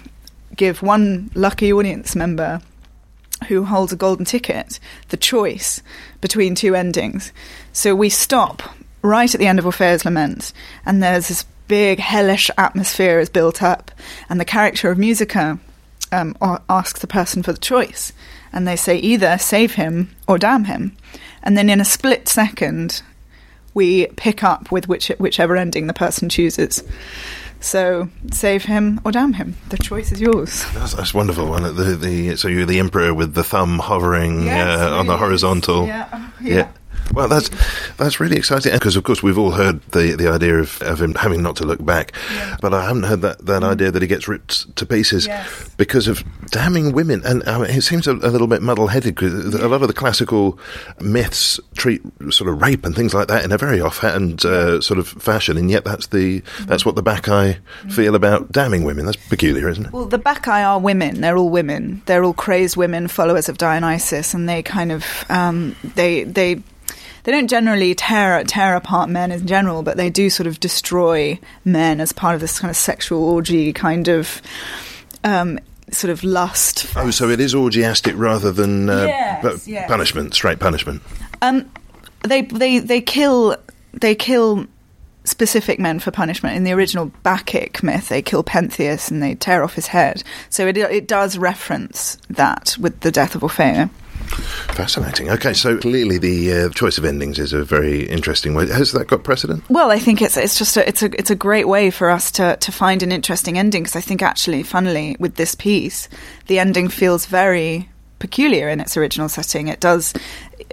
give one lucky audience member who holds a golden ticket the choice between two endings. So we stop right at the end of Orfeo's Lament, and there's this big hellish atmosphere is built up, and the character of Musica um, asks the person for the choice, and they say either save him or damn him, and then in a split second we pick up with which, whichever ending the person chooses. So save him or damn him. The choice is yours. That's, that's wonderful. And the, the, so you're the emperor with the thumb hovering yes, uh, on the horizontal. Yeah. yeah. yeah. Well, that's that's really exciting, because of course we've all heard the, the idea of, of him having not to look back, yeah. but I haven't heard that, that mm. idea that he gets ripped to pieces yes. because of damning women. And I mean, it seems a, a little bit muddle-headed, because a lot of the classical myths treat sort of rape and things like that in a very offhand uh, sort of fashion, and yet that's the mm. that's what the Bacchae mm. feel about damning women. That's peculiar, isn't it? Well, the Bacchae are women. They're all women. They're all crazed women, followers of Dionysus, and they kind of um, they they. They don't generally tear tear apart men in general, but they do sort of destroy men as part of this kind of sexual orgy kind of um, sort of lust. Oh, so it is orgiastic rather than uh, yes, p- yes. punishment, straight punishment. Um, they they they kill they kill specific men for punishment. In the original Bacchic myth, they kill Pentheus and they tear off his head. So it it does reference that with the death of Orfeo. Fascinating. Okay, so clearly the uh, choice of endings is a very interesting way. Has that got precedent? Well, I think it's it's just a, it's a it's a great way for us to, to find an interesting ending, because I think actually, funnily, with this piece, the ending feels very peculiar in its original setting. It does.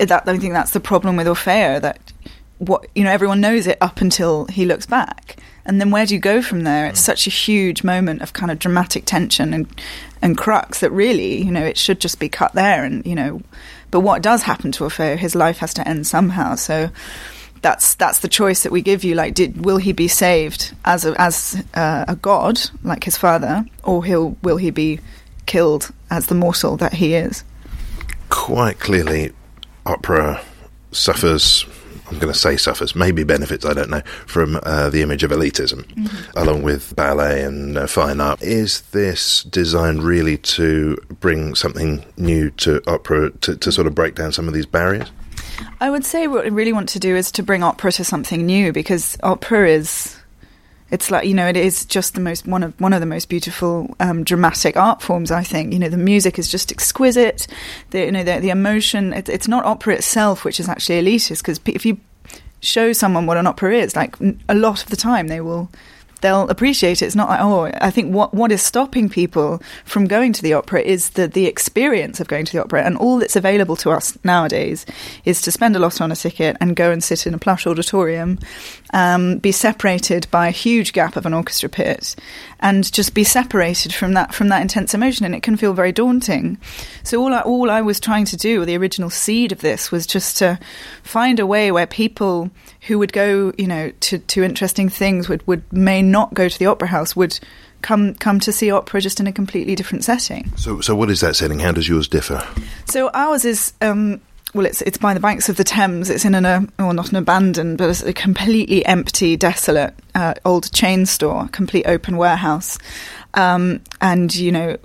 That I think that's the problem with Orfeo, that what you know everyone knows it up until he looks back, and then where do you go from there? It's such a huge moment of kind of dramatic tension and and crux that really, you know, it should just be cut there. And, you know, but what does happen to Orfeo? His life has to end somehow. So that's that's the choice that we give you. Like, did will he be saved as a, as uh, a god like his father, or he'll will he be killed as the mortal that he is? Quite clearly, opera suffers. I'm going to say suffers, maybe benefits, I don't know, from uh, the image of elitism, mm-hmm. along with ballet and uh, fine art. Is this designed really to bring something new to opera, to, to sort of break down some of these barriers? I would say what I really want to do is to bring opera to something new, because opera is... It's like, you know, it is just the most one of one of the most beautiful um, dramatic art forms, I think. You know, the music is just exquisite. The, you know, the, the emotion. It, it's not opera itself, which is actually elitist, because if you show someone what an opera is. Like, a lot of the time they will, they'll appreciate it. It's not like, oh, I think what what is stopping people from going to the opera is the, the experience of going to the opera. And all that's available to us nowadays is to spend a lot on a ticket and go and sit in a plush auditorium, um, be separated by a huge gap of an orchestra pit, and just be separated from that from that intense emotion. And it can feel very daunting. So all I, all I was trying to do, or the original seed of this, was just to find a way where people who would go, you know, to, to interesting things would, would mainly not go to the opera house, would come come to see opera just in a completely different setting. So so what is that setting? How does yours differ? So ours is, um, well, it's it's by the banks of the Thames. It's in an, uh, well, not an abandoned, but a completely empty, desolate uh, old chain store, complete open warehouse. Um, and, you know,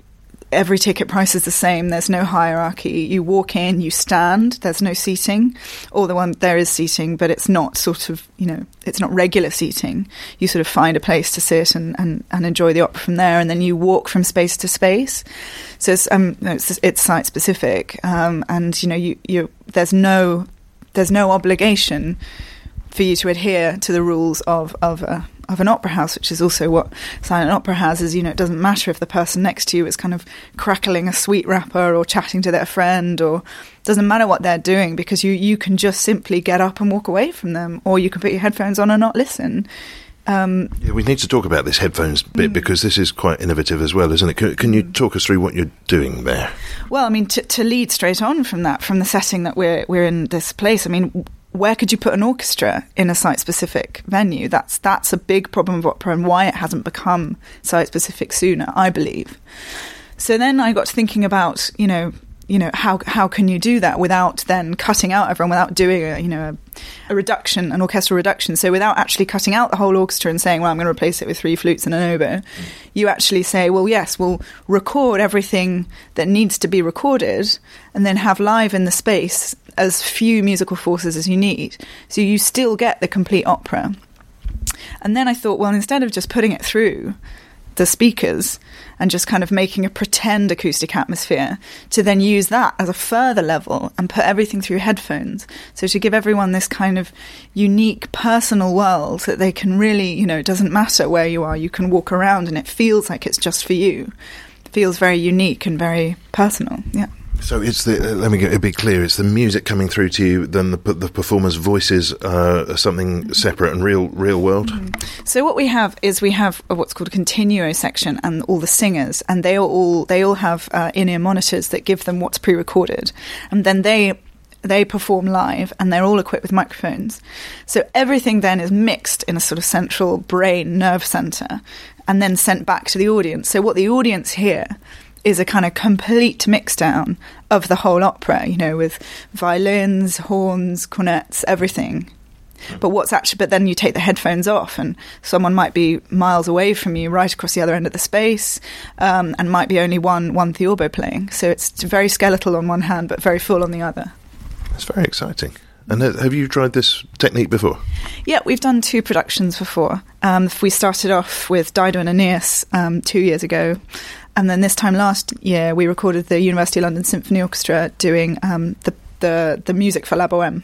every ticket price is the same. There's no hierarchy. You walk in, you stand. There's no seating, or the one there is seating, but it's not sort of, you know, it's not regular seating. You sort of find a place to sit and, and, and enjoy the opera from there, and then you walk from space to space. So it's um it's, it's site specific, um, and you know you you there's no there's no obligation for you to adhere to the rules of of a. of an opera house, which is also what silent opera has, is, you know, it doesn't matter if the person next to you is kind of crackling a sweet wrapper or chatting to their friend, or doesn't matter what they're doing, because you, you can just simply get up and walk away from them, or you can put your headphones on and not listen. Um, yeah, we need to talk about this headphones bit, mm. because this is quite innovative as well, isn't it? Can, can you talk us through what you're doing there? Well, I mean, to, to lead straight on from that, from the setting that we're we're in this place, I mean, where could you put an orchestra in a site-specific venue? That's that's a big problem of opera, and why it hasn't become site-specific sooner, I believe. So then I got to thinking about, you know, you know how how can you do that without then cutting out everyone, without doing a, you know, a, a reduction, an orchestral reduction. So without actually cutting out the whole orchestra and saying, well, I'm going to replace it with three flutes and an oboe, mm. you actually say, well, yes, we'll record everything that needs to be recorded, and then have live in the space as few musical forces as you need, so you still get the complete opera. And then I thought, well, instead of just putting it through the speakers and just kind of making a pretend acoustic atmosphere, to then use that as a further level and put everything through headphones, so to give everyone this kind of unique personal world that they can really, you know, it doesn't matter where you are, you can walk around and it feels like it's just for you. It feels very unique and very personal. Yeah. So it's the, uh, let me get, it'd be clear, it's the music coming through to you, then the the performers' voices uh, are something separate and real real world. Mm-hmm. So what we have is we have what's called a continuo section, and all the singers, and they all they all have uh, in-ear monitors that give them what's pre-recorded, and then they they perform live, and they're all equipped with microphones. So everything then is mixed in a sort of central brain nerve centre, and then sent back to the audience. So what the audience hear is a kind of complete mixdown of the whole opera, you know, with violins, horns, cornets, everything. But what's actually, but then you take the headphones off, and someone might be miles away from you, right across the other end of the space, um, and might be only one one theorbo playing. So it's very skeletal on one hand, but very full on the other. That's very exciting. And have you tried this technique before? Yeah, we've done two productions before. Um, we started off with Dido and Aeneas um, two years ago. And then this time last year, we recorded the University of London Symphony Orchestra doing um, the, the the music for La Bohème.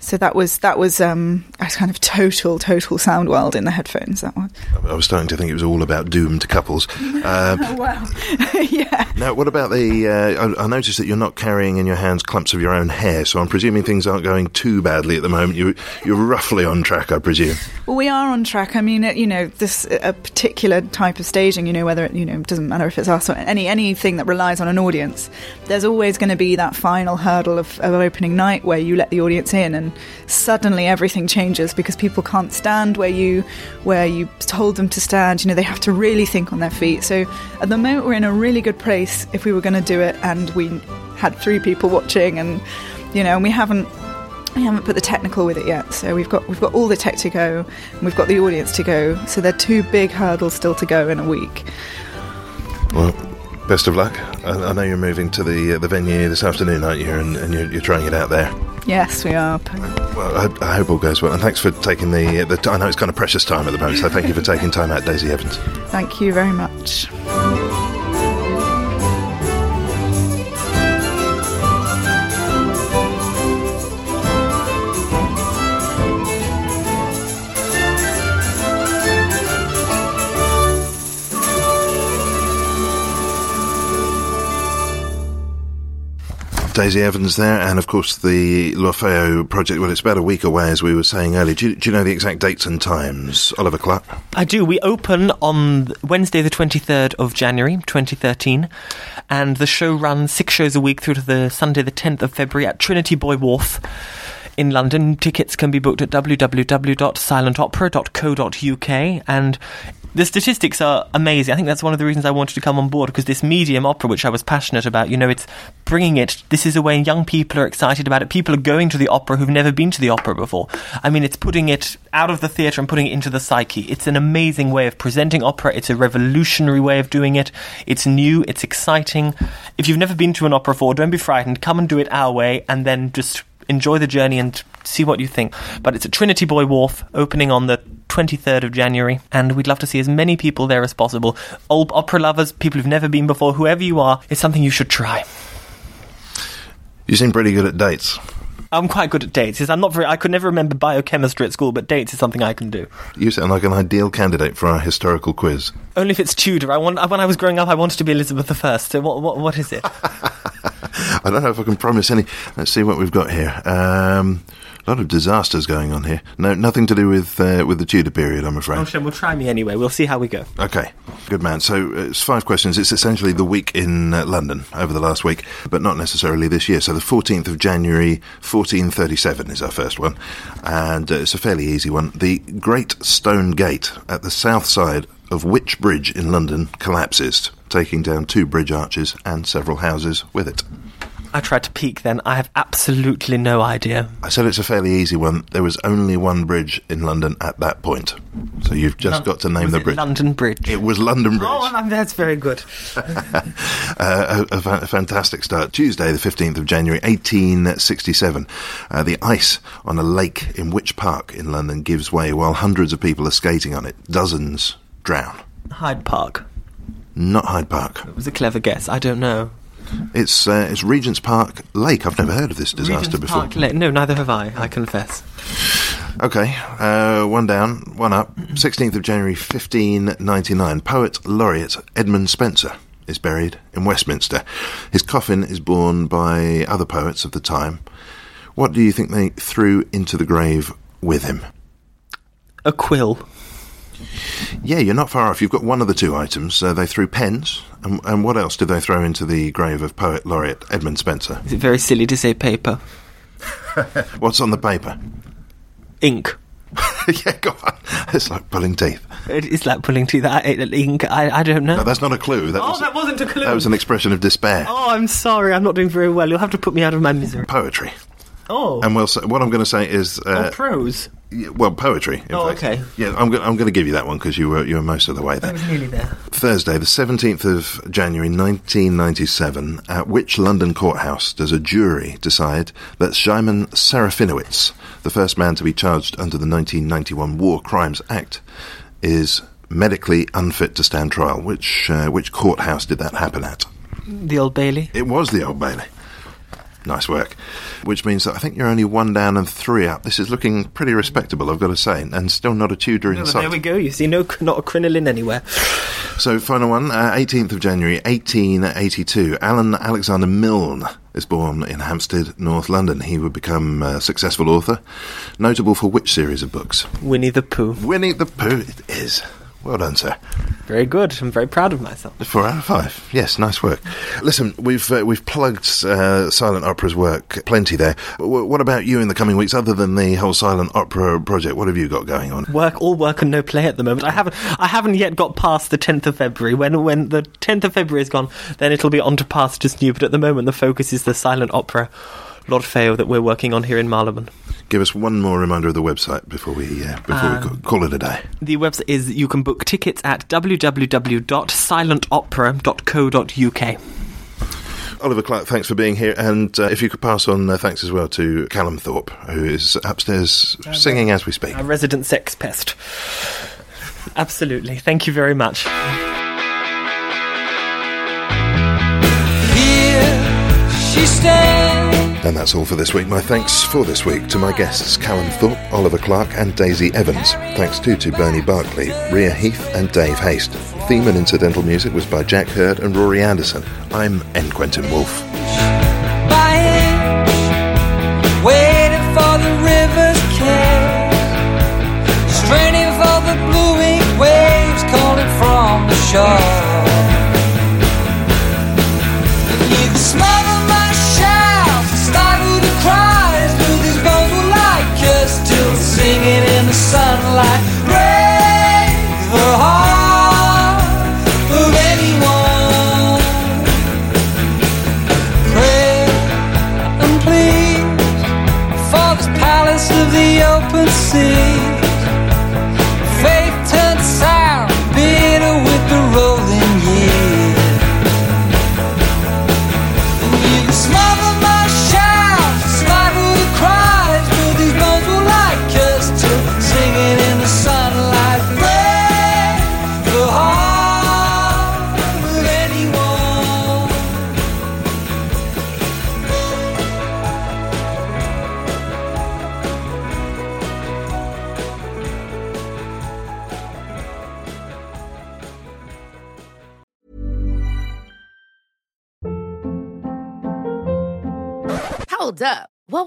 So that was that was um, a kind of total, total sound world in the headphones, that one. I was starting to think it was all about doomed couples. Uh, oh, wow. Yeah. Now, what about the... Uh, I, I noticed that you're not carrying in your hands clumps of your own hair, so I'm presuming things aren't going too badly at the moment. You, you're roughly on track, I presume. Well, we are on track. I mean, you know, this a particular type of staging, you know, whether it, you know, doesn't matter if it's us or any, anything that relies on an audience, there's always going to be that final hurdle of, of opening night where you let the audience in, and suddenly everything changes because people can't stand where you where you told them to stand. You know, they have to really think on their feet. So at the moment, we're in a really good place if we were going to do it, and we had three people watching, and you know, and we haven't we haven't put the technical with it yet. So we've got we've got all the tech to go, and we've got the audience to go. So there are two big hurdles still to go in a week. Well, best of luck. I, I know you're moving to the uh, the venue this afternoon, aren't you? And, and you're, you're trying it out there. Yes, we are. Well, I, I hope all goes well. And thanks for taking the... the t- I know it's kind of precious time at the moment, so thank you for taking time out, Daisy Evans. Thank you very much. Daisy Evans there, and of course the L'Orfeo project. Well, it's about a week away, as we were saying earlier. Do you, do you know the exact dates and times, Oliver Clark? I do. We open on Wednesday the twenty-third of January twenty thirteen, and the show runs six shows a week through to the Sunday the tenth of February at Trinity Buoy Wharf in London. Tickets can be booked at w w w dot silent opera dot co dot u k, and the statistics are amazing. I think that's one of the reasons I wanted to come on board, because this medium, opera, which I was passionate about, you know, it's bringing it, this is a way young people are excited about it. People are going to the opera who've never been to the opera before. I mean, it's putting it out of the theatre and putting it into the psyche. It's an amazing way of presenting opera. It's a revolutionary way of doing it. It's new, it's exciting. If you've never been to an opera before, don't be frightened. Come and do it our way, and then just enjoy the journey and see what you think. But it's at Trinity Buoy Wharf, opening on the twenty-third of January, and we'd love to see as many people there as possible. Old opera lovers, people who've never been before, whoever you are, it's something you should try. You seem pretty good at dates. I'm quite good at dates. I'm not very, I could never remember biochemistry at school, but dates is something I can do. You sound like an ideal candidate for our historical quiz. Only if it's Tudor. I want, when I was growing up, I wanted to be Elizabeth the First. So what, what, what is it? I don't know if I can promise any. Let's see what we've got here. Um, a lot of disasters going on here. No, nothing to do with uh, with the Tudor period, I'm afraid. Oh, sure, we'll try me anyway. We'll see how we go. Okay, good man. So uh, it's five questions. It's essentially the week in uh, London over the last week, but not necessarily this year. So the fourteenth of January, fourteen thirty-seven is our first one, and uh, it's a fairly easy one. The Great Stone Gate at the south side of which bridge in London collapses, taking down two bridge arches and several houses with it? I tried to peek then. I have absolutely no idea. I said it's a fairly easy one. There was only one bridge in London at that point. So you've just Lon- got to name was the it bridge. London Bridge. It was London Bridge. Oh, that's very good. uh, a, a fantastic start. Tuesday, the fifteenth of January, eighteen sixty-seven. Uh, the ice on a lake in which park in London gives way while hundreds of people are skating on it? Dozens drown. Hyde Park. Not Hyde Park. It was a clever guess. I don't know. It's uh, it's Regent's Park Lake. I've never heard of this disaster Regent's before. Park Lake. No, neither have I, I confess. Okay, uh, one down, one up. sixteenth of January, fifteen ninety-nine. Poet laureate Edmund Spencer is buried in Westminster. His coffin is borne by other poets of the time. What do you think they threw into the grave with him? A quill. Yeah, you're not far off. You've got one of the two items. Uh, they threw pens. And, and what else did they throw into the grave of poet laureate Edmund Spencer? Is it very silly to say paper? What's on the paper? Ink. Yeah, go on. It's like pulling teeth. It is like pulling teeth. I, ink, I, I don't know. No, that's not a clue. That oh, was, that wasn't a clue. That was an expression of despair. Oh, I'm sorry. I'm not doing very well. You'll have to put me out of my misery. Poetry. Oh. And we'll say, what I'm going to say is... Uh, oh, prose? Well, poetry, in oh, fact. Okay. Yeah, I'm going, I'm going to give you that one because you were, you were most of the way there. I was nearly there. Thursday, the seventeenth of January, nineteen ninety-seven, at which London courthouse does a jury decide that Simon Serafinowicz, the first man to be charged under the nineteen ninety-one War Crimes Act, is medically unfit to stand trial? Which uh, which courthouse did that happen at? The Old Bailey. It was the Old Bailey. Nice work. Which means that I think you're only one down and three up. This is looking pretty respectable, I've got to say, and still not a Tudor in no, sight. There we go. You see, no, not a crinoline anywhere. So, final one, uh, eighteenth of January, eighteen eighty-two. Alan Alexander Milne is born in Hampstead, North London. He would become a successful author, notable for which series of books? Winnie the Pooh. Winnie the Pooh it is. Well done, sir. Very good. I'm very proud of myself. Four out of five. Yes, nice work. Listen, we've uh, we've plugged uh, Silent Opera's work plenty there. W- what about you in the coming weeks, other than the whole Silent Opera project? What have you got going on? Work, all work and no play at the moment. I haven't I haven't yet got past the tenth of February. When when the tenth of February is gone, then it'll be on to pastures new. But at the moment, the focus is the Silent Opera L'Orfeo that we're working on here in Marylebone. Give us one more reminder of the website before we uh, before um, we call it a day. The website is, you can book tickets at w w w dot silent opera dot co dot u k. Oliver Clark, thanks for being here, and uh, if you could pass on uh, thanks as well to Callum Thorpe, who is upstairs uh, singing as we speak. Our resident sex pest. Absolutely. Thank you very much. Here she stands. And that's all for this week. My thanks for this week to my guests, Callum Thorpe, Oliver Clark and Daisy Evans. Thanks too to Bernie Barkley, Rhea Heath and Dave Haste. Theme and incidental music was by Jack Hurd and Rory Anderson. I'm N. Quentin Wolfe. Bye. open seas. Faith turned sour, bitter with the rolling years. And you can smother my shouts, stifle the cries, but these bones will like us to sing it in the sunlight. Break the heart of anyone. Hold up. What